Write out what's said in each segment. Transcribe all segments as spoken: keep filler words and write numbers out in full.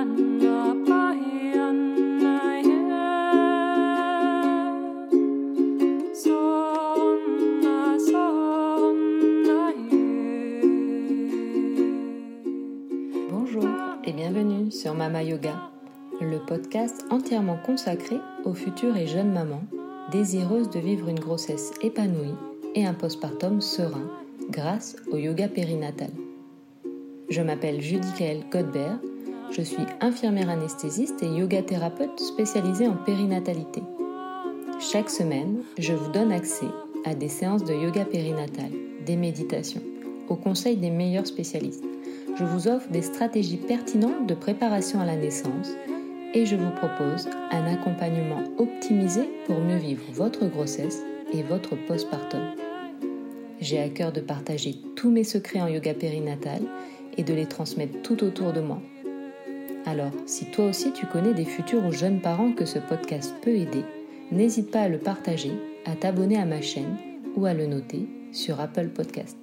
Bonjour et bienvenue sur Mama Yoga, le podcast entièrement consacré aux futures et jeunes mamans désireuses de vivre une grossesse épanouie et un postpartum serein grâce au yoga périnatal. Je m'appelle Judith-Kaëlle Godbert, je suis infirmière anesthésiste et yoga thérapeute spécialisée en périnatalité. Chaque semaine, je vous donne accès à des séances de yoga périnatal, des méditations, au conseil des meilleurs spécialistes. Je vous offre des stratégies pertinentes de préparation à la naissance et je vous propose un accompagnement optimisé pour mieux vivre votre grossesse et votre postpartum. J'ai à cœur de partager tous mes secrets en yoga périnatal et de les transmettre tout autour de moi. Alors, si toi aussi tu connais des futurs ou jeunes parents que ce podcast peut aider, n'hésite pas à le partager, à t'abonner à ma chaîne ou à le noter sur Apple Podcast.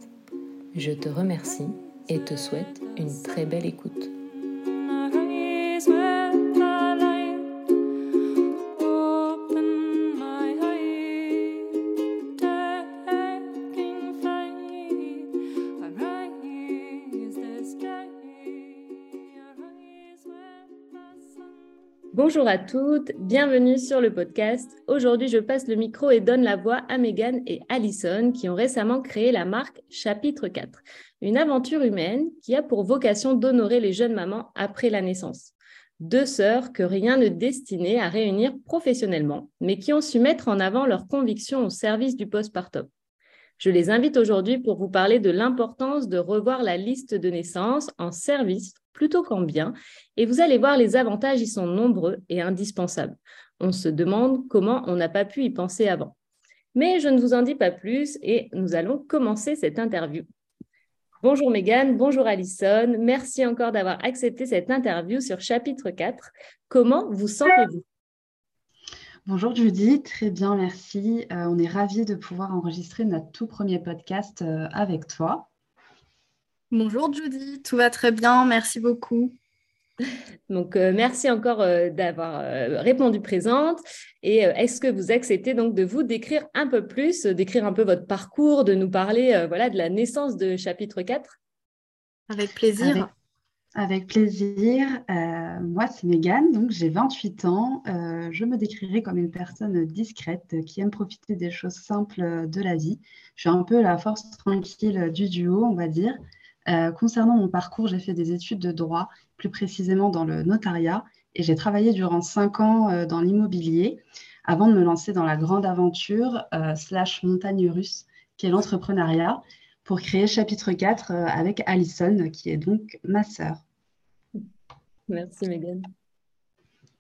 Je te remercie et te souhaite une très belle écoute. Bonjour à toutes, bienvenue sur le podcast. Aujourd'hui, je passe le micro et donne la voix à Mégane et Alison qui ont récemment créé la marque Chapitre quatre, une aventure humaine qui a pour vocation d'honorer les jeunes mamans après la naissance. Deux sœurs que rien ne destinait à réunir professionnellement, mais qui ont su mettre en avant leurs convictions au service du postpartum. Je les invite aujourd'hui pour vous parler de l'importance de revoir la liste de naissance en service plutôt qu'en bien, et vous allez voir, les avantages y sont nombreux et indispensables. On se demande comment on n'a pas pu y penser avant. Mais je ne vous en dis pas plus et nous allons commencer cette interview. Bonjour Mégane, bonjour Alison, merci encore d'avoir accepté cette interview sur Chapitre quatre. Comment vous sentez-vous ? Bonjour Judith, très bien, merci. Euh, on est ravis de pouvoir enregistrer notre tout premier podcast euh, avec toi. Bonjour Judy, tout va très bien, merci beaucoup. Donc euh, merci encore euh, d'avoir euh, répondu présente et euh, est-ce que vous acceptez donc de vous décrire un peu plus, euh, d'écrire un peu votre parcours, de nous parler euh, voilà, de la naissance de Chapitre quatre ? Avec plaisir. Avec... Avec plaisir. Euh, moi, c'est Mégane, donc j'ai vingt-huit ans. Euh, je me décrirai comme une personne discrète qui aime profiter des choses simples de la vie. Je suis un peu la force tranquille du duo, on va dire. Euh, concernant mon parcours, j'ai fait des études de droit, plus précisément dans le notariat, et j'ai travaillé durant cinq ans euh, dans l'immobilier avant de me lancer dans la grande aventure euh, slash montagne russe, qui est l'entrepreneuriat, pour créer Chapitre quatre avec Alison, qui est donc ma sœur. Merci Mégane.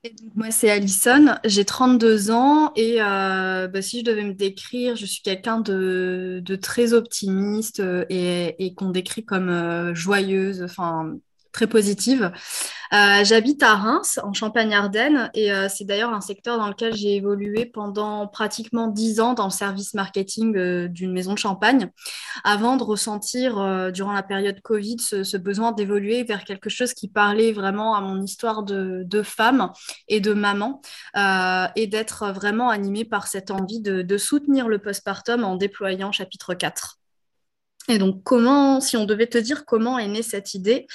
Et donc, moi, c'est Alison, j'ai trente-deux ans et euh, bah, si je devais me décrire, je suis quelqu'un de, de très optimiste et, et qu'on décrit comme euh, joyeuse, enfin très positive. Euh, j'habite à Reims, en Champagne-Ardenne, et euh, c'est d'ailleurs un secteur dans lequel j'ai évolué pendant pratiquement dix ans dans le service marketing euh, d'une maison de champagne, avant de ressentir euh, durant la période Covid ce, ce besoin d'évoluer vers quelque chose qui parlait vraiment à mon histoire de, de femme et de maman, euh, et d'être vraiment animée par cette envie de, de soutenir le postpartum en déployant Chapitre quatre. Et donc, comment, si on devait te dire comment est née cette idée,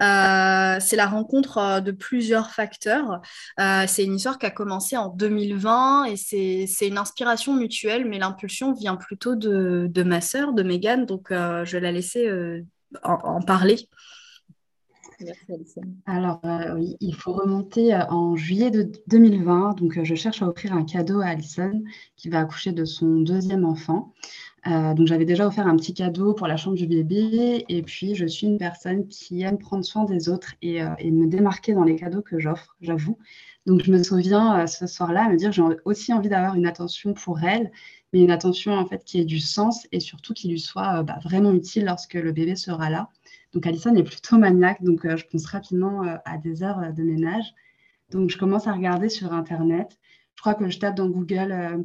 euh, c'est la rencontre de plusieurs facteurs. Euh, c'est une histoire qui a commencé en deux mille vingt et c'est, c'est une inspiration mutuelle, mais l'impulsion vient plutôt de, de ma sœur, de Mégane, donc euh, je vais la laisser euh, en, en parler. Alors, euh, oui, il faut remonter en juillet de deux mille vingt. Donc, euh, je cherche à offrir un cadeau à Alison qui va accoucher de son deuxième enfant. Euh, donc, j'avais déjà offert un petit cadeau pour la chambre du bébé. Et puis, je suis une personne qui aime prendre soin des autres et, euh, et me démarquer dans les cadeaux que j'offre, j'avoue. Donc, je me souviens euh, ce soir-là me dire j'ai aussi envie d'avoir une attention pour elle, mais une attention en fait qui ait du sens et surtout qui lui soit euh, bah, vraiment utile lorsque le bébé sera là. Donc, Alison est plutôt maniaque, donc euh, je pense rapidement euh, à des heures euh, de ménage. Donc, je commence à regarder sur Internet. Je crois que je tape dans Google euh,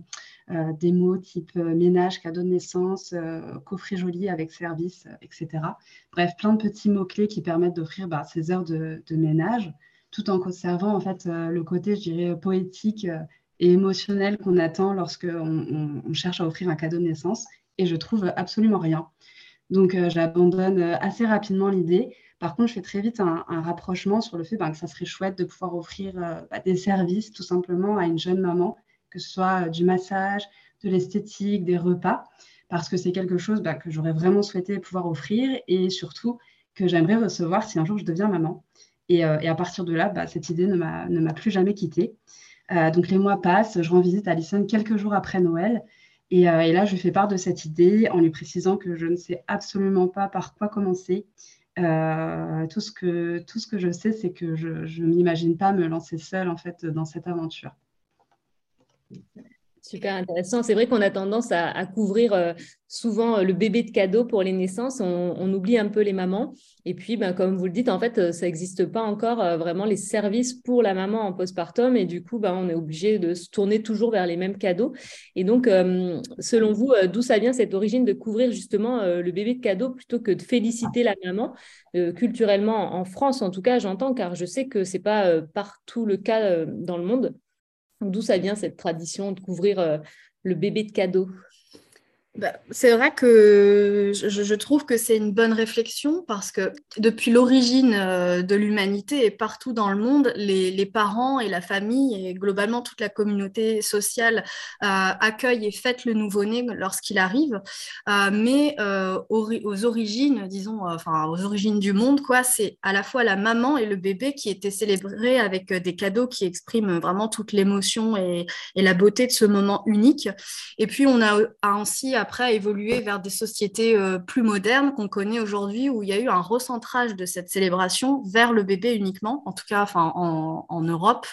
euh, des mots type euh, ménage, cadeau de naissance, euh, coffret joli avec service, euh, et cetera. Bref, plein de petits mots-clés qui permettent d'offrir bah, ces heures de, de ménage. tout en conservant en fait euh, le côté, je dirais, poétique euh, et émotionnel qu'on attend lorsque on, on, on cherche à offrir un cadeau de naissance. Et je trouve absolument rien. Donc euh, j'abandonne assez rapidement l'idée. Par contre, je fais très vite un, un rapprochement sur le fait ben, que ça serait chouette de pouvoir offrir euh, bah, des services tout simplement à une jeune maman, que ce soit euh, du massage, de l'esthétique, des repas, parce que c'est quelque chose bah, que j'aurais vraiment souhaité pouvoir offrir et surtout que j'aimerais recevoir si un jour je deviens maman. Et, euh, et à partir de là, bah, cette idée ne m'a, ne m'a plus jamais quittée. Euh, donc les mois passent, je rends visite à Alison quelques jours après Noël. Et, euh, et là, je lui fais part de cette idée en lui précisant que je ne sais absolument pas par quoi commencer. Euh, tout, ce que, tout ce que je sais, c'est que je ne m'imagine pas me lancer seule en fait, dans cette aventure. Super intéressant. C'est vrai qu'on a tendance à, à couvrir euh, souvent le bébé de cadeau pour les naissances. On, on oublie un peu les mamans. Et puis, ben, comme vous le dites, en fait, ça n'existe pas encore euh, vraiment les services pour la maman en postpartum. Et du coup, ben, on est obligé de se tourner toujours vers les mêmes cadeaux. Et donc, euh, selon vous, euh, d'où ça vient cette origine de couvrir justement euh, le bébé de cadeau plutôt que de féliciter la maman euh, culturellement en France, en tout cas, j'entends, car je sais que ce n'est pas euh, partout le cas euh, dans le monde. D'où ça vient cette tradition de couvrir euh, le bébé de cadeau? Bah, c'est vrai que je, je trouve que c'est une bonne réflexion parce que depuis l'origine euh, de l'humanité et partout dans le monde, les, les parents et la famille et globalement toute la communauté sociale euh, accueillent et fêtent le nouveau-né lorsqu'il arrive. Euh, mais euh, aux, aux origines, disons, euh, enfin aux origines du monde, quoi, c'est à la fois la maman et le bébé qui étaient célébrés avec des cadeaux qui expriment vraiment toute l'émotion et, et la beauté de ce moment unique. Et puis on a, a ainsi après évoluer vers des sociétés euh, plus modernes qu'on connaît aujourd'hui, où il y a eu un recentrage de cette célébration vers le bébé uniquement, en tout cas enfin, en, en Europe,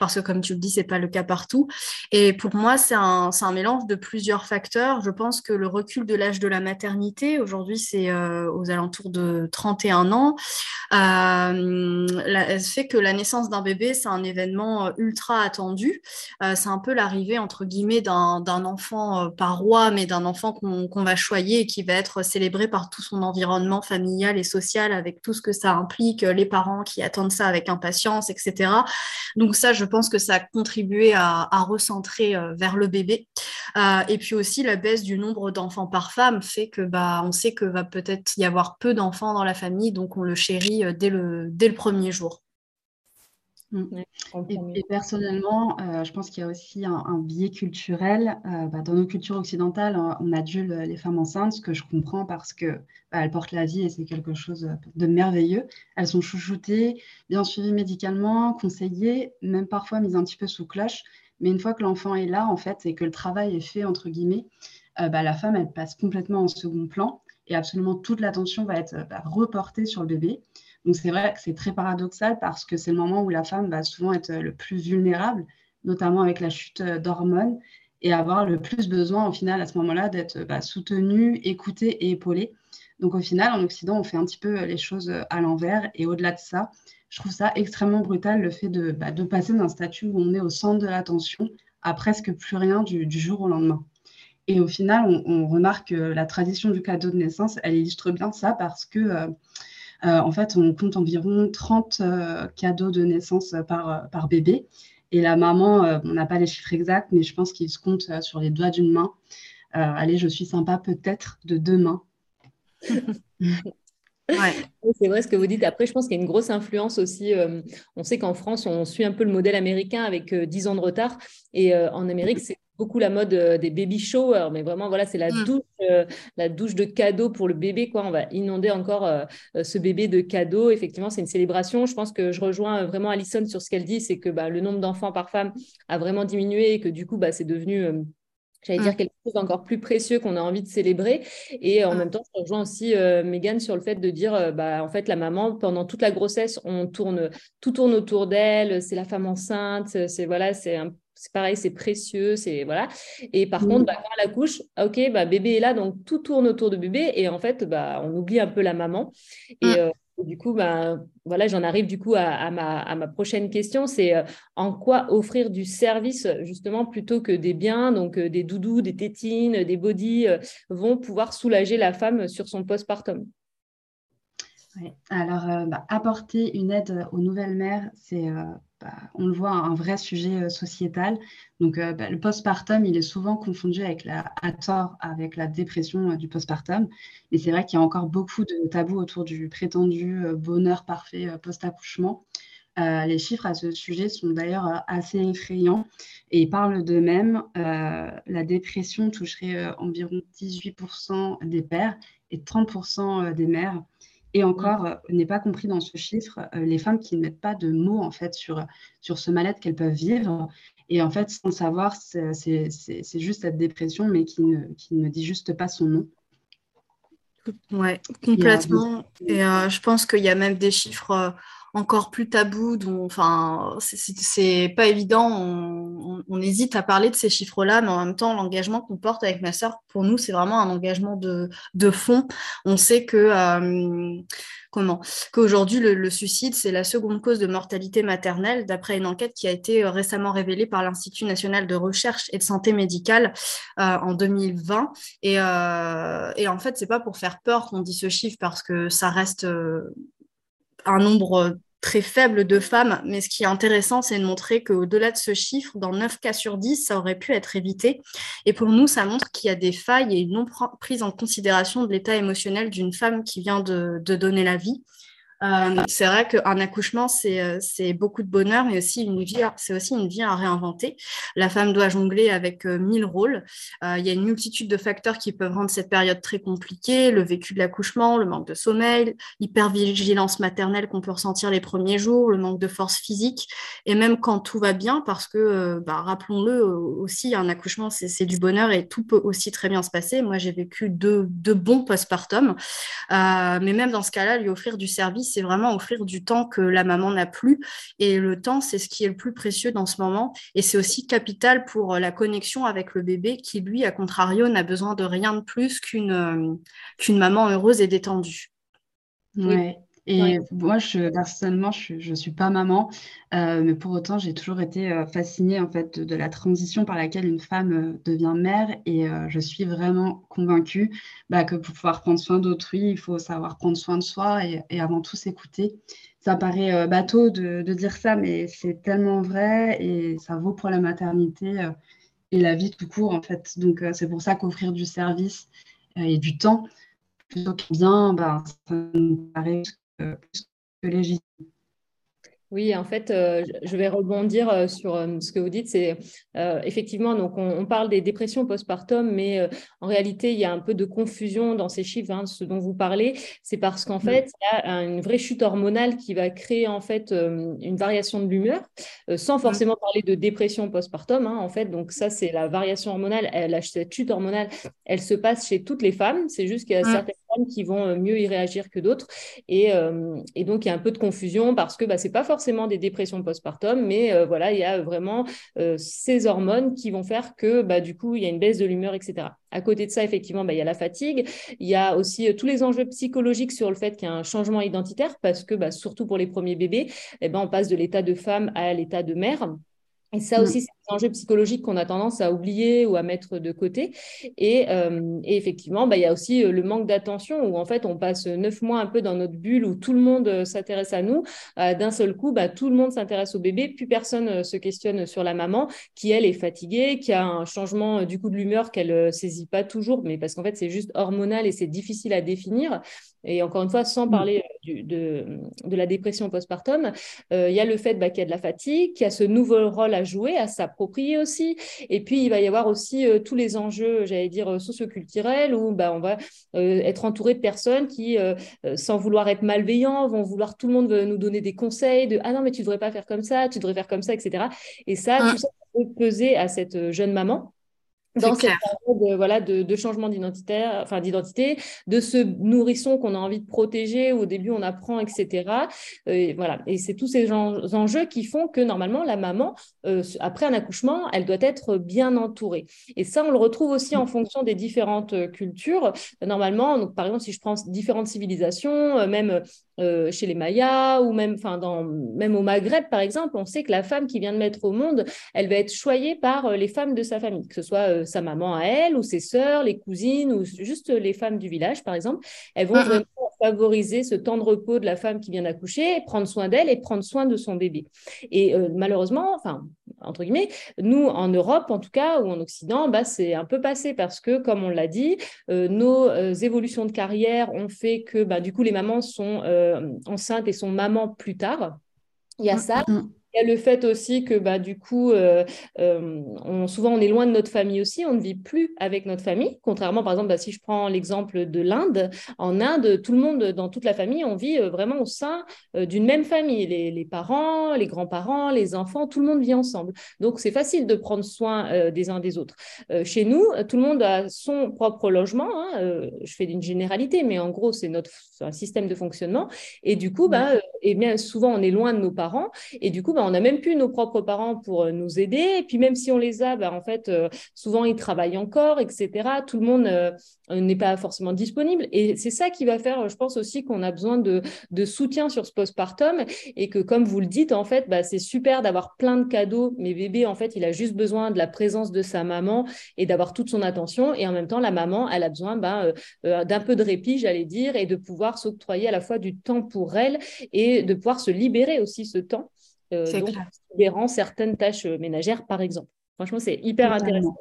parce que comme tu le dis, c'est pas le cas partout. Et pour moi, c'est un, c'est un mélange de plusieurs facteurs. Je pense que le recul de l'âge de la maternité, aujourd'hui c'est euh, aux alentours de trente et un ans, euh, la, fait que la naissance d'un bébé, c'est un événement ultra attendu. Euh, c'est un peu l'arrivée, entre guillemets, d'un, d'un enfant euh, pas roi, mais d'un enfant enfant qu'on, qu'on va choyer et qui va être célébré par tout son environnement familial et social avec tout ce que ça implique, les parents qui attendent ça avec impatience, et cetera. Donc ça, je pense que ça a contribué à, à recentrer vers le bébé. Euh, et puis aussi, la baisse du nombre d'enfants par femme fait que bah, on sait que va peut-être y avoir peu d'enfants dans la famille, donc on le chérit dès le, dès le premier jour. Mmh. Et, et personnellement, euh, je pense qu'il y a aussi un, un biais culturel. Euh, bah, dans nos cultures occidentales, on adule les femmes enceintes, ce que je comprends parce que bah, elles portent la vie et c'est quelque chose de merveilleux. Elles sont chouchoutées, bien suivies médicalement, conseillées, même parfois mises un petit peu sous cloche. Mais une fois que l'enfant est là, en fait, et que le travail est fait, entre guillemets, euh, bah, la femme, elle passe complètement en second plan et absolument toute l'attention va être bah, reportée sur le bébé. Donc, c'est vrai que c'est très paradoxal parce que c'est le moment où la femme va souvent être le plus vulnérable, notamment avec la chute d'hormones, et avoir le plus besoin, au final, à ce moment-là, d'être bah, soutenue, écoutée et épaulée. Donc, au final, en Occident, on fait un petit peu les choses à l'envers. Et au-delà de ça, je trouve ça extrêmement brutal, le fait de, bah, de passer d'un statut où on est au centre de l'attention à presque plus rien du, du jour au lendemain. Et au final, on, on remarque que la tradition du cadeau de naissance, elle illustre bien ça parce que... Euh, Euh, en fait, on compte environ trente euh, cadeaux de naissance par, euh, par bébé. Et la maman, euh, on n'a pas les chiffres exacts, mais je pense qu'ils se comptent euh, sur les doigts d'une main. Euh, allez, je suis sympa, peut-être de deux mains. Ouais. C'est vrai ce que vous dites. Après, je pense qu'il y a une grosse influence aussi. Euh, on sait qu'en France, on suit un peu le modèle américain avec euh, dix ans de retard. Et euh, en Amérique, c'est beaucoup la mode des baby showers, mais vraiment, voilà, c'est la douche, euh, la douche de cadeaux pour le bébé, quoi. On va inonder encore euh, ce bébé de cadeaux. Effectivement, c'est une célébration. Je pense que je rejoins vraiment Alison sur ce qu'elle dit, c'est que bah, le nombre d'enfants par femme a vraiment diminué et que du coup, bah, c'est devenu... Euh, J'allais ah. dire quelque chose d'encore plus précieux qu'on a envie de célébrer. Et en ah. même temps, je rejoins aussi euh, Mégane sur le fait de dire, euh, bah, en fait, la maman, pendant toute la grossesse, on tourne, tout tourne autour d'elle, c'est la femme enceinte, c'est, voilà, c'est, un, c'est pareil, c'est précieux, c'est, voilà. Et par mmh. contre, bah, quand elle accouche, ok, bah, bébé est là, donc tout tourne autour de bébé. Et en fait, bah, on oublie un peu la maman. Et, ah. euh, Du coup, ben, voilà, j'en arrive du coup à, à, ma, à ma prochaine question, c'est euh, en quoi offrir du service justement plutôt que des biens, donc euh, des doudous, des tétines, des bodys euh, vont pouvoir soulager la femme sur son postpartum? Oui. Alors, euh, bah, apporter une aide aux nouvelles mères, c'est, euh, bah, on le voit, un vrai sujet euh, sociétal. Donc, euh, bah, le postpartum, il est souvent confondu avec la, à tort avec la dépression euh, du postpartum. Mais c'est vrai qu'il y a encore beaucoup de tabous autour du prétendu euh, bonheur parfait euh, post-accouchement. Euh, les chiffres à ce sujet sont d'ailleurs assez effrayants et parlent d'eux-mêmes. Euh, la dépression toucherait euh, environ dix-huit pour cent des pères et trente pour cent des mères. Et encore, euh, n'est pas compris dans ce chiffre, euh, les femmes qui ne mettent pas de mots en fait, sur, sur ce mal-être qu'elles peuvent vivre. Et en fait, sans savoir, c'est, c'est, c'est, c'est juste cette dépression, mais qui ne, qui ne dit juste pas son nom. Oui, complètement. Et, euh, et euh, je pense qu'il y a même des chiffres... Euh... encore plus tabou, dont, enfin, c'est, c'est, c'est pas évident, on, on, on hésite à parler de ces chiffres-là, mais en même temps, l'engagement qu'on porte avec ma sœur, pour nous, c'est vraiment un engagement de, de fond. On sait que, euh, comment, qu'aujourd'hui, le, le suicide, c'est la seconde cause de mortalité maternelle, d'après une enquête qui a été récemment révélée par l'Institut national de recherche et de santé médicale euh, en deux mille vingt. Et, euh, et en fait, c'est pas pour faire peur qu'on dit ce chiffre, parce que ça reste... Euh, un nombre très faible de femmes, mais ce qui est intéressant, c'est de montrer qu'au-delà de ce chiffre, dans neuf cas sur dix, ça aurait pu être évité. Et pour nous, ça montre qu'il y a des failles et une non-prise en considération de l'état émotionnel d'une femme qui vient de, de donner la vie. Euh, c'est vrai qu'un accouchement, c'est, c'est beaucoup de bonheur, mais aussi une vie, c'est aussi une vie à réinventer. La femme doit jongler avec euh, mille rôles. Euh, il y a une multitude de facteurs qui peuvent rendre cette période très compliquée, le vécu de l'accouchement, le manque de sommeil, l'hypervigilance maternelle qu'on peut ressentir les premiers jours, le manque de force physique, et même quand tout va bien, parce que, euh, bah, rappelons-le aussi, un accouchement, c'est, c'est du bonheur et tout peut aussi très bien se passer. Moi, j'ai vécu deux, deux bons postpartum, euh, mais même dans ce cas-là, lui offrir du service, c'est vraiment offrir du temps que la maman n'a plus. Et le temps, c'est ce qui est le plus précieux dans ce moment. Et c'est aussi capital pour la connexion avec le bébé qui, lui, à contrario, n'a besoin de rien de plus qu'une, euh, qu'une maman heureuse et détendue. Ouais. Oui. Et ouais. Moi, je, personnellement, je ne suis pas maman, euh, mais pour autant, j'ai toujours été euh, fascinée en fait, de, de la transition par laquelle une femme euh, devient mère. Et euh, je suis vraiment convaincue bah, que pour pouvoir prendre soin d'autrui, il faut savoir prendre soin de soi et, et avant tout s'écouter. Ça paraît euh, bateau de, de dire ça, mais c'est tellement vrai et ça vaut pour la maternité euh, et la vie tout court, en fait. Donc, euh, c'est pour ça qu'offrir du service euh, et du temps, plutôt que bien, bah, ça me paraît... plus que légitime. Oui, en fait, euh, je vais rebondir euh, sur euh, ce que vous dites. C'est euh, effectivement, donc on, on parle des dépressions postpartum, mais euh, en réalité, il y a un peu de confusion dans ces chiffres, hein, de ce dont vous parlez. C'est parce qu'en fait, il y a une vraie chute hormonale qui va créer en fait euh, une variation de l'humeur, euh, sans forcément parler de dépression postpartum. Hein, en fait, donc ça, c'est la variation hormonale. Elle, la, cette chute hormonale, elle se passe chez toutes les femmes. C'est juste qu'il y a ouais. certaines femmes qui vont mieux y réagir que d'autres, et, euh, et donc il y a un peu de confusion parce que bah, c'est pas forcément forcément des dépressions postpartum, mais euh, voilà, il y a vraiment euh, ces hormones qui vont faire que, bah, du coup, il y a une baisse de l'humeur, et cetera. À côté de ça, effectivement, bah, il y a la fatigue, il y a aussi euh, tous les enjeux psychologiques sur le fait qu'il y a un changement identitaire, parce que, bah, surtout pour les premiers bébés, eh ben, on passe de l'état de femme à l'état de mère. Et ça aussi, c'est des enjeux psychologiques qu'on a tendance à oublier ou à mettre de côté. Et, euh, et effectivement, bah, y a aussi le manque d'attention où, en fait, on passe neuf mois un peu dans notre bulle où tout le monde s'intéresse à nous. Euh, d'un seul coup, bah, tout le monde s'intéresse au bébé. Plus personne se questionne sur la maman qui, elle, est fatiguée, qui a un changement du coup de l'humeur qu'elle ne saisit pas toujours, mais parce qu'en fait, c'est juste hormonal et c'est difficile à définir. Et encore une fois, sans parler du, de, de la dépression postpartum, euh, il y a le fait bah, qu'il y a de la fatigue, qu'il y a ce nouveau rôle à jouer, à s'approprier aussi. Et puis, il va y avoir aussi euh, tous les enjeux, j'allais dire, socioculturels, où bah, on va euh, être entouré de personnes qui, euh, sans vouloir être malveillants, vont vouloir, tout le monde veut nous donner des conseils de « Ah non, mais tu ne devrais pas faire comme ça, tu devrais faire comme ça, et cetera » Et ça, ah. tout ça peut peser à cette jeune maman. Dans cette période voilà, de, de changement d'identité, enfin, d'identité, de ce nourrisson qu'on a envie de protéger, où au début on apprend, et cetera. Et, voilà. Et c'est tous ces en- enjeux qui font que normalement la maman, euh, après un accouchement, elle doit être bien entourée. Et ça, on le retrouve aussi en fonction des différentes cultures. Normalement, donc, par exemple, si je prends différentes civilisations, euh, même... Euh, chez les Mayas ou même, enfin, dans, même au Maghreb, par exemple, on sait que la femme qui vient de mettre au monde, elle va être choyée par euh, les femmes de sa famille, que ce soit euh, sa maman à elle ou ses sœurs, les cousines ou juste les femmes du village, par exemple. Elles vont vraiment favoriser ce temps de repos de la femme qui vient d'accoucher, prendre soin d'elle et prendre soin de son bébé. Et euh, malheureusement, enfin, entre guillemets, nous, en Europe, en tout cas, ou en Occident, bah, c'est un peu passé parce que, comme on l'a dit, euh, nos euh, évolutions de carrière ont fait que, bah, du coup, les mamans sont euh, enceintes et sont mamans plus tard. Il y a ça. Il y a le fait aussi que, bah, du coup, euh, euh, on, souvent, on est loin de notre famille aussi. On ne vit plus avec notre famille. Contrairement, par exemple, bah, si je prends l'exemple de l'Inde, en Inde, tout le monde, dans toute la famille, on vit vraiment au sein euh, d'une même famille. Les, les parents, les grands-parents, les enfants, tout le monde vit ensemble. Donc, c'est facile de prendre soin euh, des uns des autres. Euh, chez nous, tout le monde a son propre logement. Hein, euh, je fais une généralité, mais en gros, c'est notre c'est un système de fonctionnement. Et du coup, bah, euh, eh bien, souvent, on est loin de nos parents. Et du coup, bah, on n'a même plus nos propres parents pour nous aider. Et puis, même si on les a, bah, en fait, euh, souvent, ils travaillent encore, et cetera. Tout le monde euh, n'est pas forcément disponible. Et c'est ça qui va faire, je pense aussi, qu'on a besoin de, de soutien sur ce postpartum. Et que, comme vous le dites, en fait, bah, c'est super d'avoir plein de cadeaux. Mais bébé, en fait, il a juste besoin de la présence de sa maman et d'avoir toute son attention. Et en même temps, la maman, elle a besoin bah, euh, d'un peu de répit, j'allais dire, et de pouvoir s'octroyer à la fois du temps pour elle et de pouvoir se libérer aussi ce temps. Euh, donc, libérant certaines tâches ménagères, par exemple. Franchement, c'est hyper intéressant.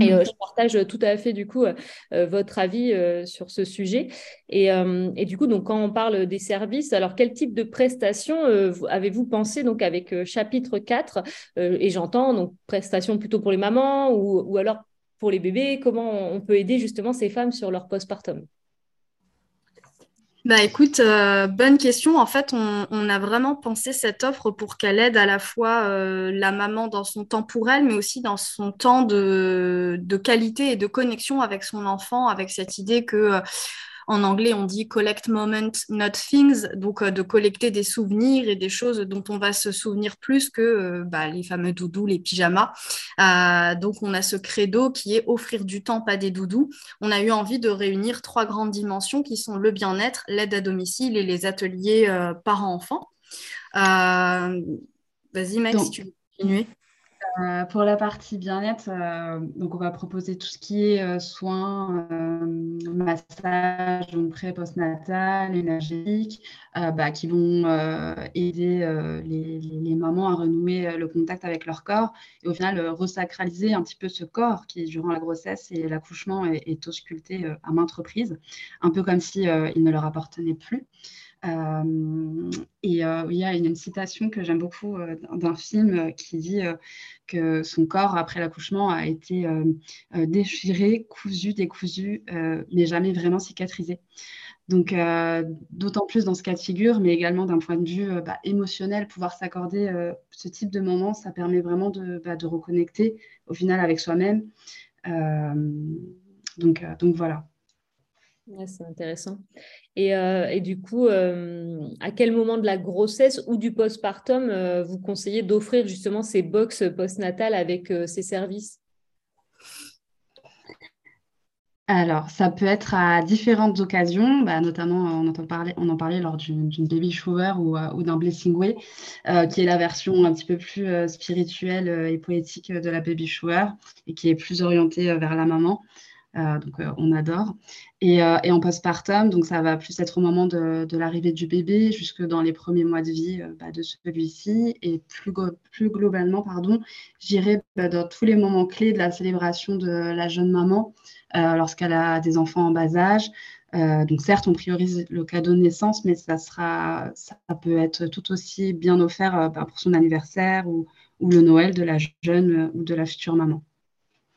Et euh, je partage tout à fait, du coup, euh, votre avis euh, sur ce sujet. Et, euh, et du coup, donc, quand on parle des services, alors, quel type de prestations euh, avez-vous pensé donc, avec euh, chapitre quatre euh, et j'entends, donc, prestations plutôt pour les mamans ou, ou alors pour les bébés. Comment on peut aider, justement, ces femmes sur leur postpartum ? Bah écoute, euh, bonne question. En fait, on, on a vraiment pensé cette offre pour qu'elle aide à la fois euh, la maman dans son temps pour elle, mais aussi dans son temps de, de qualité et de connexion avec son enfant, avec cette idée que, euh, en anglais, on dit « collect moments, not things », donc euh, de collecter des souvenirs et des choses dont on va se souvenir plus que euh, bah, les fameux doudous, les pyjamas. Euh, donc, on a ce credo qui est « offrir du temps, pas des doudous ». On a eu envie de réunir trois grandes dimensions qui sont le bien-être, l'aide à domicile et les ateliers euh, parents-enfants. Euh, vas-y, Max, donc, si tu veux continuer. Euh, pour la partie bien-être, euh, donc on va proposer tout ce qui est euh, soins, euh, massages, pré- et post-natal, énergétique, euh, bah, qui vont euh, aider euh, les, les mamans à renouer le contact avec leur corps et au final euh, resacraliser un petit peu ce corps qui, durant la grossesse et l'accouchement, est, est ausculté euh, à maintes reprises, un peu comme si euh, il ne leur appartenait plus. Euh, et euh, il y a une, une citation que j'aime beaucoup euh, d'un film euh, qui dit euh, que son corps après l'accouchement a été euh, euh, déchiré, cousu, décousu, euh, mais jamais vraiment cicatrisé. Donc euh, d'autant plus dans ce cas de figure, mais également d'un point de vue euh, bah, émotionnel, pouvoir s'accorder euh, ce type de moment, ça permet vraiment de, bah, de reconnecter au final avec soi-même. Euh, donc, euh, donc voilà. Ouais, c'est intéressant. Et, euh, et du coup, euh, à quel moment de la grossesse ou du postpartum euh, vous conseillez d'offrir justement ces box postnatales avec euh, ces services ? Alors, ça peut être à différentes occasions, bah, notamment on, entend parler, on en parlait lors d'une, d'une baby shower ou, euh, ou d'un blessing way, euh, qui est la version un petit peu plus euh, spirituelle et poétique de la baby shower et qui est plus orientée euh, vers la maman. Euh, donc, euh, on adore. Et, euh, et en postpartum, donc ça va plus être au moment de, de l'arrivée du bébé, jusque dans les premiers mois de vie euh, bah, de celui-ci. Et plus, go- plus globalement, pardon, j'irai bah, dans tous les moments clés de la célébration de la jeune maman euh, lorsqu'elle a des enfants en bas âge. Euh, donc, certes, on priorise le cadeau de naissance, mais ça, sera, ça peut être tout aussi bien offert euh, bah, pour son anniversaire ou, ou le Noël de la jeune euh, ou de la future maman.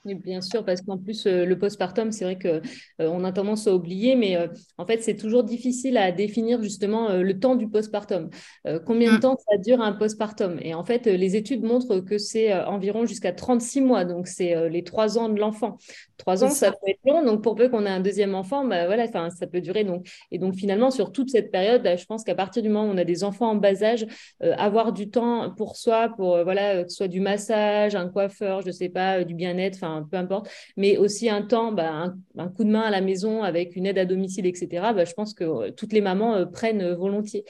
Bien sûr, parce qu'en plus, euh, le postpartum, c'est vrai qu'on euh, a tendance à oublier, mais euh, en fait, c'est toujours difficile à définir justement euh, le temps du postpartum. Euh, combien de temps ça dure un postpartum ? Et en fait, euh, les études montrent que c'est euh, environ jusqu'à trente-six mois, donc c'est euh, les trois ans de l'enfant. trois ans, ça peut être long, donc pour peu qu'on ait un deuxième enfant, bah, voilà, ça peut durer. Donc. Et donc finalement, sur toute cette période, là, je pense qu'à partir du moment où on a des enfants en bas âge, euh, avoir du temps pour soi, pour, euh, voilà, euh, que ce soit du massage, un coiffeur, je ne sais pas, euh, du bien-être, enfin, peu importe, mais aussi un temps, bah, un, un coup de main à la maison avec une aide à domicile, et cetera, bah, je pense que toutes les mamans euh, prennent volontiers.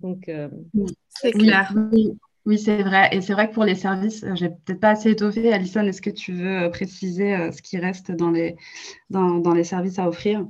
Donc, euh, c'est clair. Oui, oui, c'est vrai. Et c'est vrai que pour les services, je n'ai peut-être pas assez étoffé. Alison, est-ce que tu veux préciser euh, ce qui reste dans les, dans, dans les services à offrir ?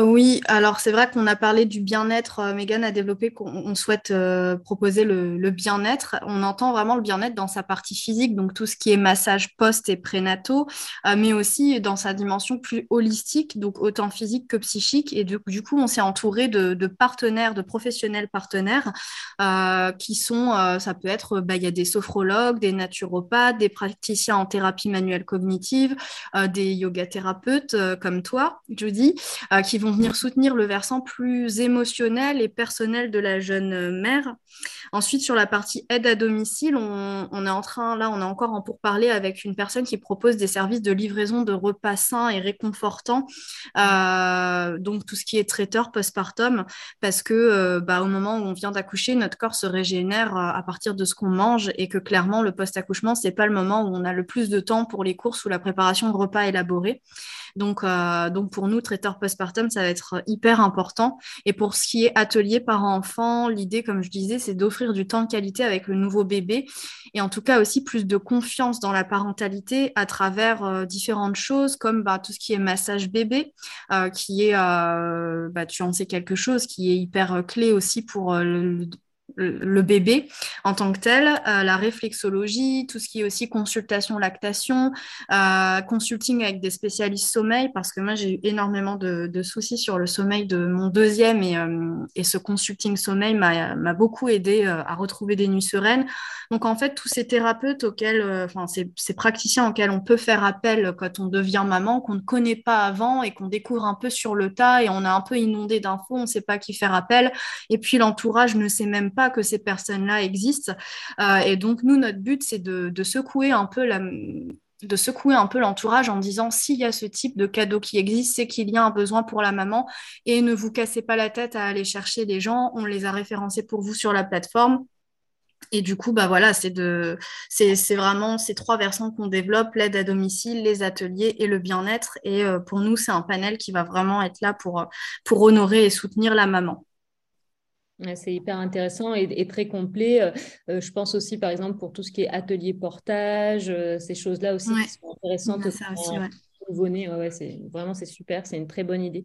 Oui, alors c'est vrai qu'on a parlé du bien-être. Mégane a développé qu'on souhaite euh, proposer le, le bien-être. On entend vraiment le bien-être dans sa partie physique, donc tout ce qui est massage post- et prénataux, euh, mais aussi dans sa dimension plus holistique, donc autant physique que psychique. Et du, du coup, on s'est entouré de, de partenaires, de professionnels partenaires euh, qui sont, euh, ça peut être, bah, y a des sophrologues, des naturopathes, des praticiens en thérapie manuelle cognitive, euh, des yogathérapeutes euh, comme toi, Judy, euh, qui vont venir soutenir le versant plus émotionnel et personnel de la jeune mère. Ensuite, sur la partie aide à domicile, on, on est en train, là, on est encore en pourparlers avec une personne qui propose des services de livraison de repas sains et réconfortants, euh, donc tout ce qui est traiteur postpartum, parce que euh, bah, au moment où on vient d'accoucher, notre corps se régénère à partir de ce qu'on mange et que clairement, le post-accouchement, c'est pas le moment où on a le plus de temps pour les courses ou la préparation de repas élaborés. Donc, euh, donc pour nous, traiteur postpartum, ça va être hyper important. Et pour ce qui est atelier parent-enfant, l'idée, comme je disais, c'est d'offrir du temps de qualité avec le nouveau bébé et en tout cas aussi plus de confiance dans la parentalité à travers euh, différentes choses comme bah, tout ce qui est massage bébé, euh, qui est, euh, bah, tu en sais quelque chose, qui est hyper euh, clé aussi pour euh, le le bébé en tant que tel, euh, la réflexologie, tout ce qui est aussi consultation lactation, euh, consulting avec des spécialistes sommeil, parce que moi j'ai eu énormément de, de soucis sur le sommeil de mon deuxième et, euh, et ce consulting sommeil m'a, m'a beaucoup aidée euh, à retrouver des nuits sereines. Donc en fait tous ces thérapeutes auxquels, euh, enfin ces, ces praticiens auxquels on peut faire appel quand on devient maman, qu'on ne connaît pas avant et qu'on découvre un peu sur le tas et on a un peu inondé d'infos, on ne sait pas qui faire appel et puis l'entourage ne sait même pas que ces personnes-là existent euh, et donc nous notre but c'est de, de secouer un peu la, de secouer un peu l'entourage en disant s'il y a ce type de cadeau qui existe c'est qu'il y a un besoin pour la maman et ne vous cassez pas la tête à aller chercher les gens, on les a référencés pour vous sur la plateforme. Et du coup, bah voilà, c'est, de, c'est, c'est vraiment ces trois versants qu'on développe, l'aide à domicile, les ateliers et le bien-être. Et euh, pour nous c'est un panel qui va vraiment être là pour, pour honorer et soutenir la maman. C'est hyper intéressant et, et très complet. Euh, je pense aussi, par exemple, pour tout ce qui est atelier portage, euh, ces choses-là aussi ouais. qui sont intéressantes. Ça aussi, ouais. Nouveau-né, ouais, ouais, c'est, vraiment, c'est super, c'est une très bonne idée.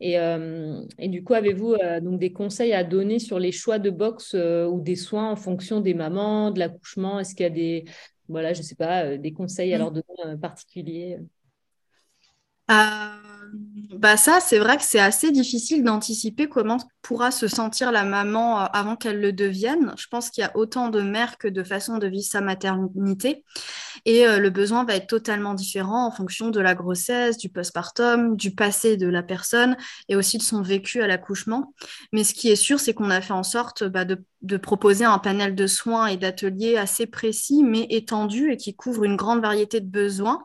Et, euh, et du coup, avez-vous euh, donc des conseils à donner sur les choix de box euh, ou des soins en fonction des mamans, de l'accouchement? Est-ce qu'il y a des, voilà, je sais pas, euh, des conseils à leur donner euh, particuliers? euh... Bah ça, c'est vrai que c'est assez difficile d'anticiper comment pourra se sentir la maman avant qu'elle le devienne. Je pense qu'il y a autant de mères que de façons de vivre sa maternité. Et euh, le besoin va être totalement différent en fonction de la grossesse, du postpartum, du passé de la personne et aussi de son vécu à l'accouchement. Mais ce qui est sûr, c'est qu'on a fait en sorte bah, de de proposer un panel de soins et d'ateliers assez précis mais étendu et qui couvre une grande variété de besoins.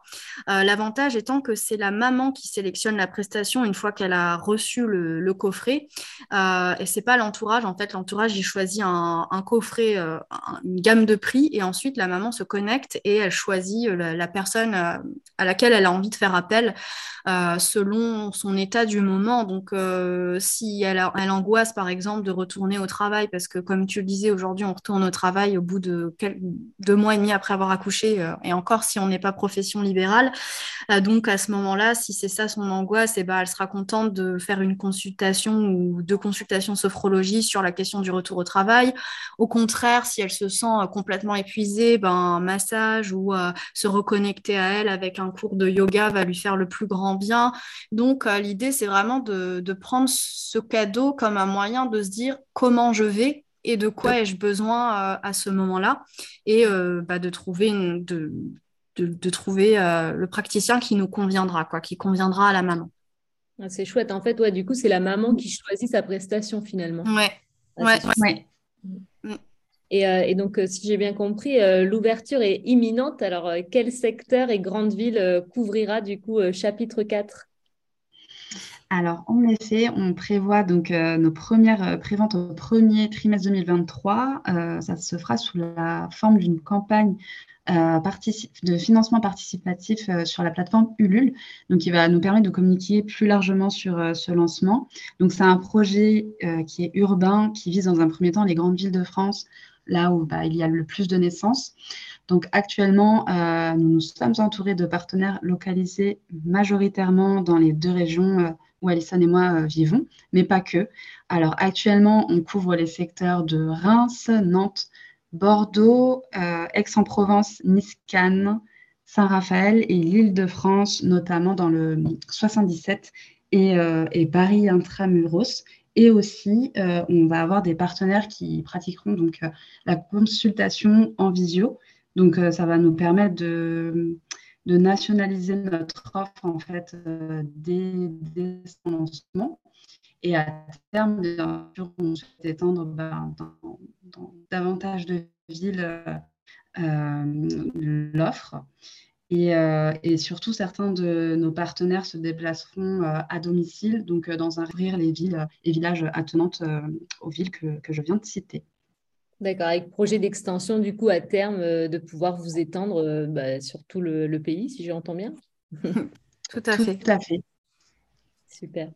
Euh, l'avantage étant que c'est la maman qui sélectionne la prestation une fois qu'elle a reçu le, le coffret euh, et c'est pas l'entourage. En fait, l'entourage, il choisit un, un coffret, euh, une gamme de prix et ensuite la maman se connecte et elle choisit la, la personne à laquelle elle a envie de faire appel euh, selon son état du moment. Donc euh, si elle, a, elle angoisse par exemple de retourner au travail parce que comme tu le disais, aujourd'hui, on retourne au travail au bout de deux mois et demi après avoir accouché, et encore si on n'est pas profession libérale. Donc, à ce moment-là, si c'est ça son angoisse, eh ben, elle sera contente de faire une consultation ou deux consultations sophrologie sur la question du retour au travail. Au contraire, si elle se sent complètement épuisée, ben, un massage ou euh, se reconnecter à elle avec un cours de yoga va lui faire le plus grand bien. Donc, euh, l'idée, c'est vraiment de, de prendre ce cadeau comme un moyen de se dire comment je vais et de quoi ai-je besoin euh, à ce moment-là, et euh, bah, de trouver, une, de, de, de trouver euh, le praticien qui nous conviendra, quoi, qui conviendra à la maman. Ah, c'est chouette. En fait, ouais, du coup, c'est la maman qui choisit sa prestation, finalement. Ouais, ah, ouais, ouais. ouais. Et, euh, et donc, euh, si j'ai bien compris, euh, l'ouverture est imminente. Alors, euh, quel secteur et grande ville euh, couvrira, du coup, euh, chapitre quatre? Alors, en effet, on prévoit donc euh, nos premières euh, préventes au premier trimestre deux mille vingt-trois. Euh, ça se fera sous la forme d'une campagne euh, partici- de financement participatif euh, sur la plateforme Ulule, donc qui va nous permettre de communiquer plus largement sur euh, ce lancement. Donc, c'est un projet euh, qui est urbain, qui vise dans un premier temps les grandes villes de France, là où bah, il y a le plus de naissances. Donc actuellement, euh, nous nous sommes entourés de partenaires localisés majoritairement dans les deux régions euh, où Alison et moi vivons, mais pas que. Alors actuellement, on couvre les secteurs de Reims, Nantes, Bordeaux, euh, Aix-en-Provence, Nice, Cannes, Saint-Raphaël et l'Île-de-France, notamment dans le soixante-dix-sept et, euh, et Paris intramuros. Et aussi, euh, on va avoir des partenaires qui pratiqueront donc euh, la consultation en visio. Donc, euh, ça va nous permettre de, de nationaliser notre offre en fait euh, dès, dès son lancement. Et à terme, bien sûr, on souhaite étendre ben, dans, dans davantage de villes euh, l'offre. Et, euh, et surtout, certains de nos partenaires se déplaceront euh, à domicile, donc euh, dans un ouvrir les villes et villages attenantes euh, aux villes que, que je viens de citer. D'accord, avec projet d'extension, du coup, à terme, euh, de pouvoir vous étendre euh, bah, sur tout le, le pays, si j'entends bien. Tout à fait. Tout à fait. Super.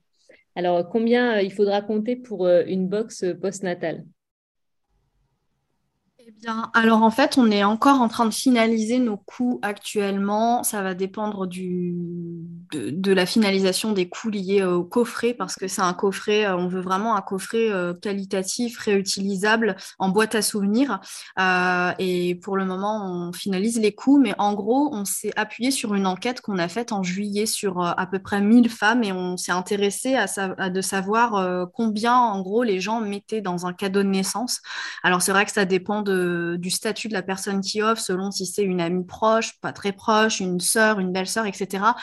Alors, combien euh, il faudra compter pour euh, une box postnatale ? Eh bien, alors en fait, on est encore en train de finaliser nos coûts actuellement. Ça va dépendre du, de, de la finalisation des coûts liés au coffret, parce que c'est un coffret, on veut vraiment un coffret qualitatif, réutilisable, en boîte à souvenirs. Euh, et pour le moment, on finalise les coûts, mais en gros, on s'est appuyé sur une enquête qu'on a faite en juillet sur à peu près mille femmes, et on s'est intéressé à, sa- à de savoir combien, en gros, les gens mettaient dans un cadeau de naissance. Alors, c'est vrai que ça dépend de De, du statut de la personne qui offre, selon si c'est une amie proche, pas très proche, une sœur, une belle-sœur, et cetera.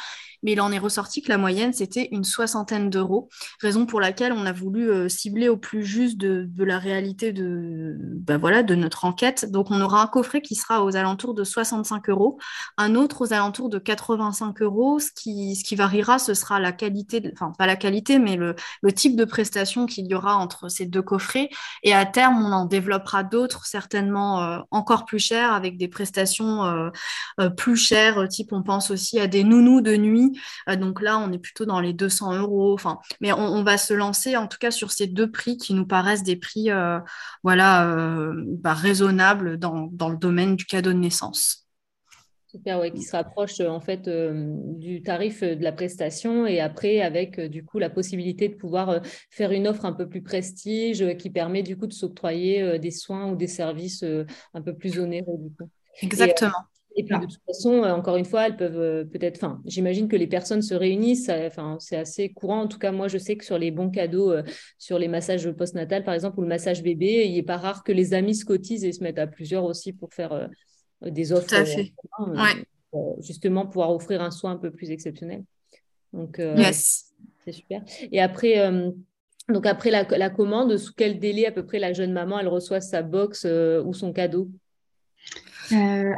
Mais il en est ressorti que la moyenne, c'était une soixantaine d'euros, raison pour laquelle on a voulu euh, cibler au plus juste de, de la réalité de, bah voilà, de notre enquête. Donc, on aura un coffret qui sera aux alentours de soixante-cinq euros, un autre aux alentours de quatre-vingt-cinq euros. Ce qui, ce qui variera, ce sera la qualité, de, enfin, pas la qualité, mais le, le type de prestation qu'il y aura entre ces deux coffrets. Et à terme, on en développera d'autres, certainement euh, encore plus chères, avec des prestations euh, euh, plus chères, type on pense aussi à des nounous de nuit. Donc là, on est plutôt dans les deux cents euros. Enfin, mais on, on va se lancer en tout cas sur ces deux prix qui nous paraissent des prix euh, voilà, euh, bah, raisonnables dans, dans le domaine du cadeau de naissance. Super, ouais, qui se rapproche en fait euh, du tarif euh, de la prestation, et après avec euh, du coup la possibilité de pouvoir euh, faire une offre un peu plus prestige euh, qui permet du coup de s'octroyer euh, des soins ou des services euh, un peu plus onéreux du coup. Exactement. Et, euh, Et puis, de toute façon, encore une fois, elles peuvent peut-être... Enfin, j'imagine que les personnes se réunissent. Enfin, c'est assez courant. En tout cas, moi, je sais que sur les bons cadeaux, euh, sur les massages postnatales, par exemple, ou le massage bébé, il n'est pas rare que les amis se cotisent et se mettent à plusieurs aussi pour faire euh, des offres. Tout à fait. Euh, euh, ouais. Pour, justement, pouvoir offrir un soin un peu plus exceptionnel. Donc, euh, yes. C'est super. Et après... Euh, donc, après la, la commande, sous quel délai, à peu près, la jeune maman, elle reçoit sa box euh, ou son cadeau euh...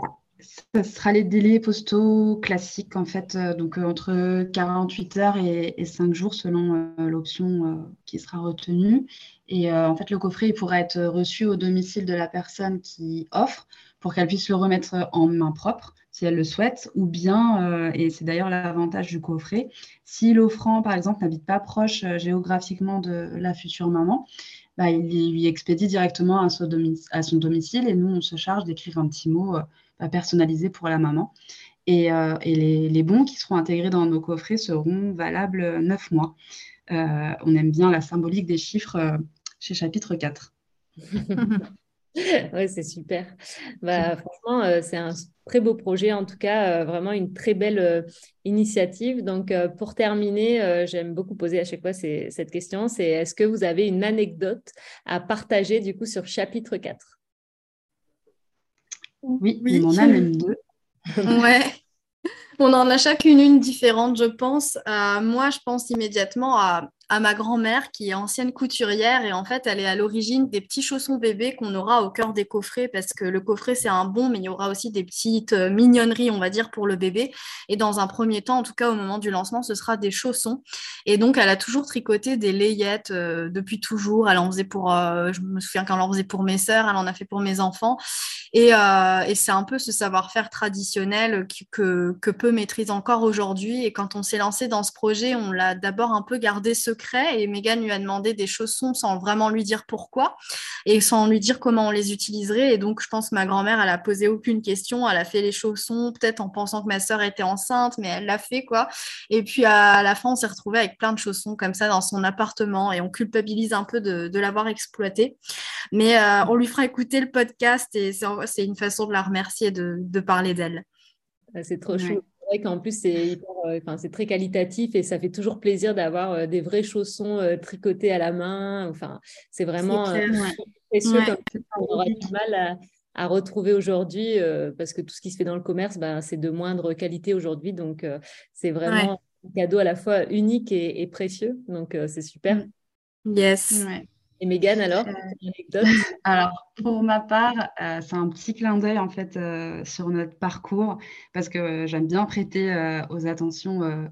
Ça sera les délais postaux classiques, en fait, euh, donc euh, entre quarante-huit heures et, et cinq jours selon euh, l'option euh, qui sera retenue. Et euh, en fait, le coffret il pourra être reçu au domicile de la personne qui offre pour qu'elle puisse le remettre en main propre si elle le souhaite, ou bien, euh, et c'est d'ailleurs l'avantage du coffret, si l'offrant, par exemple, n'habite pas proche euh, géographiquement de la future maman, bah, il lui expédie directement à son, domic- à son domicile, et nous, on se charge d'écrire un petit mot euh, personnalisé pour la maman. Et, euh, et les, les bons qui seront intégrés dans nos coffrets seront valables neuf mois. Euh, on aime bien la symbolique des chiffres euh, chez Chapitre quatre. Oui, c'est super. Bah, franchement, euh, c'est un très beau projet, en tout cas, euh, vraiment une très belle euh, initiative. Donc, euh, pour terminer, euh, j'aime beaucoup poser à chaque fois ces, cette question, c'est est-ce que vous avez une anecdote à partager du coup sur Chapitre quatre ? Oui, oui, on en a même deux. Ouais. On en a chacune une différente, je pense. Euh, moi, je pense immédiatement à, à ma grand-mère qui est ancienne couturière, et en fait, elle est à l'origine des petits chaussons bébés qu'on aura au cœur des coffrets, parce que le coffret, c'est un bon, mais il y aura aussi des petites mignonneries, on va dire, pour le bébé. Et dans un premier temps, en tout cas, au moment du lancement, ce sera des chaussons. Et donc, elle a toujours tricoté des layettes euh, depuis toujours. Elle en faisait pour, euh, je me souviens qu'elle en faisait pour mes sœurs, elle en a fait pour mes enfants. Et, euh, et c'est un peu ce savoir-faire traditionnel que, que peu maîtrise encore aujourd'hui. Et quand on s'est lancé dans ce projet, on l'a d'abord un peu gardé secret. secret et Mégane lui a demandé des chaussons sans vraiment lui dire pourquoi et sans lui dire comment on les utiliserait. Et donc, je pense que ma grand-mère, elle a posé aucune question. Elle a fait les chaussons, peut-être en pensant que ma sœur était enceinte, mais elle l'a fait, quoi. Et puis, à la fin, on s'est retrouvés avec plein de chaussons comme ça dans son appartement et on culpabilise un peu de, de l'avoir exploité. Mais euh, on lui fera écouter le podcast et c'est, c'est une façon de la remercier de, de parler d'elle. C'est trop chou. Ouais. C'est vrai qu'en plus, c'est, hyper, euh, c'est très qualitatif et ça fait toujours plaisir d'avoir euh, des vrais chaussons euh, tricotés à la main. Enfin, c'est vraiment c'est clair, euh, ouais. précieux. Ouais. Comme ça, on aura du mal à, à retrouver aujourd'hui euh, parce que tout ce qui se fait dans le commerce, bah, c'est de moindre qualité aujourd'hui. Donc, euh, c'est vraiment ouais. un cadeau à la fois unique et, et précieux. Donc, euh, c'est super. Yes. Ouais. Et Mégane, alors, euh, alors, pour ma part, euh, c'est un petit clin d'œil en fait euh, sur notre parcours parce que euh, j'aime bien prêter euh, aux attentions, euh,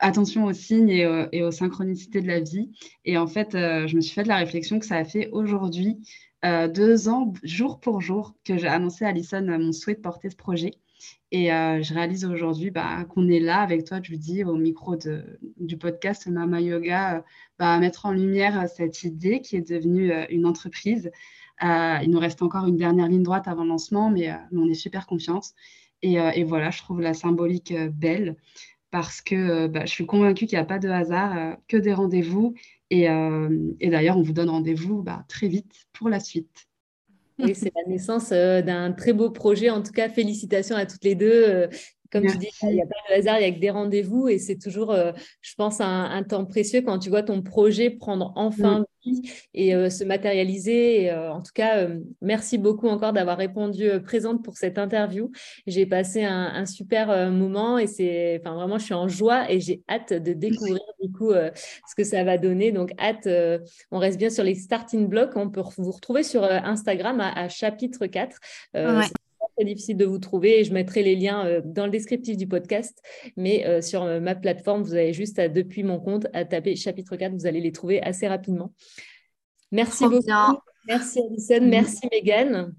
attention aux signes et, euh, et aux synchronicités de la vie. Et en fait, euh, je me suis fait de la réflexion que ça a fait aujourd'hui euh, deux ans, jour pour jour, que j'ai annoncé à Alison euh, mon souhait de porter ce projet. Et euh, je réalise aujourd'hui bah, qu'on est là avec toi, Judy, au micro de, du podcast Mama Yoga, euh, bah, mettre en lumière cette idée qui est devenue euh, une entreprise. Euh, il nous reste encore une dernière ligne droite avant le lancement, mais, euh, mais on est super confiante. Et, euh, et voilà, je trouve la symbolique euh, belle parce que euh, bah, je suis convaincue qu'il n'y a pas de hasard, euh, que des rendez-vous. Et, euh, et d'ailleurs, on vous donne rendez-vous bah, très vite pour la suite. Oui, c'est la naissance euh, d'un très beau projet. En tout cas, félicitations à toutes les deux. Euh, comme Merci. Tu dis, il n'y a pas de hasard, il n'y a que des rendez-vous. Et c'est toujours, euh, je pense, un, un temps précieux quand tu vois ton projet prendre enfin mmh. vie et euh, se matérialiser. Et, euh, en tout cas, euh, merci beaucoup encore d'avoir répondu euh, présente pour cette interview. J'ai passé un, un super euh, moment et c'est, enfin, vraiment, je suis en joie et j'ai hâte de découvrir du coup euh, ce que ça va donner. Donc, hâte, euh, on reste bien sur les starting blocks. On peut vous retrouver sur euh, Instagram à, à Chapitre quatre. Euh, ouais. C'est difficile de vous trouver et je mettrai les liens euh, dans le descriptif du podcast, mais euh, sur euh, ma plateforme, vous avez juste à, depuis mon compte à taper Chapitre quatre, vous allez les trouver assez rapidement. Merci beaucoup. Bien. Merci Alison, mmh. merci Mégane.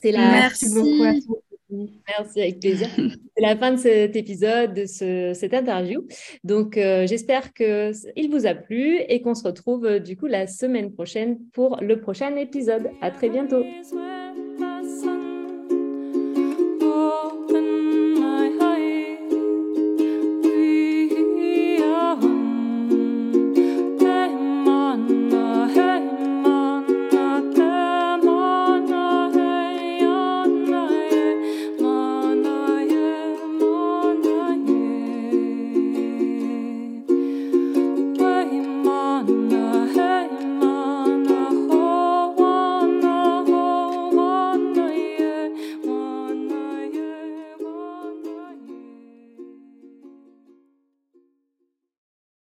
C'est la... Merci beaucoup à tous. Merci, avec plaisir. C'est la fin de cet épisode, de ce, cette interview. Donc, euh, j'espère qu'il vous a plu et qu'on se retrouve euh, du coup la semaine prochaine pour le prochain épisode. À très bientôt.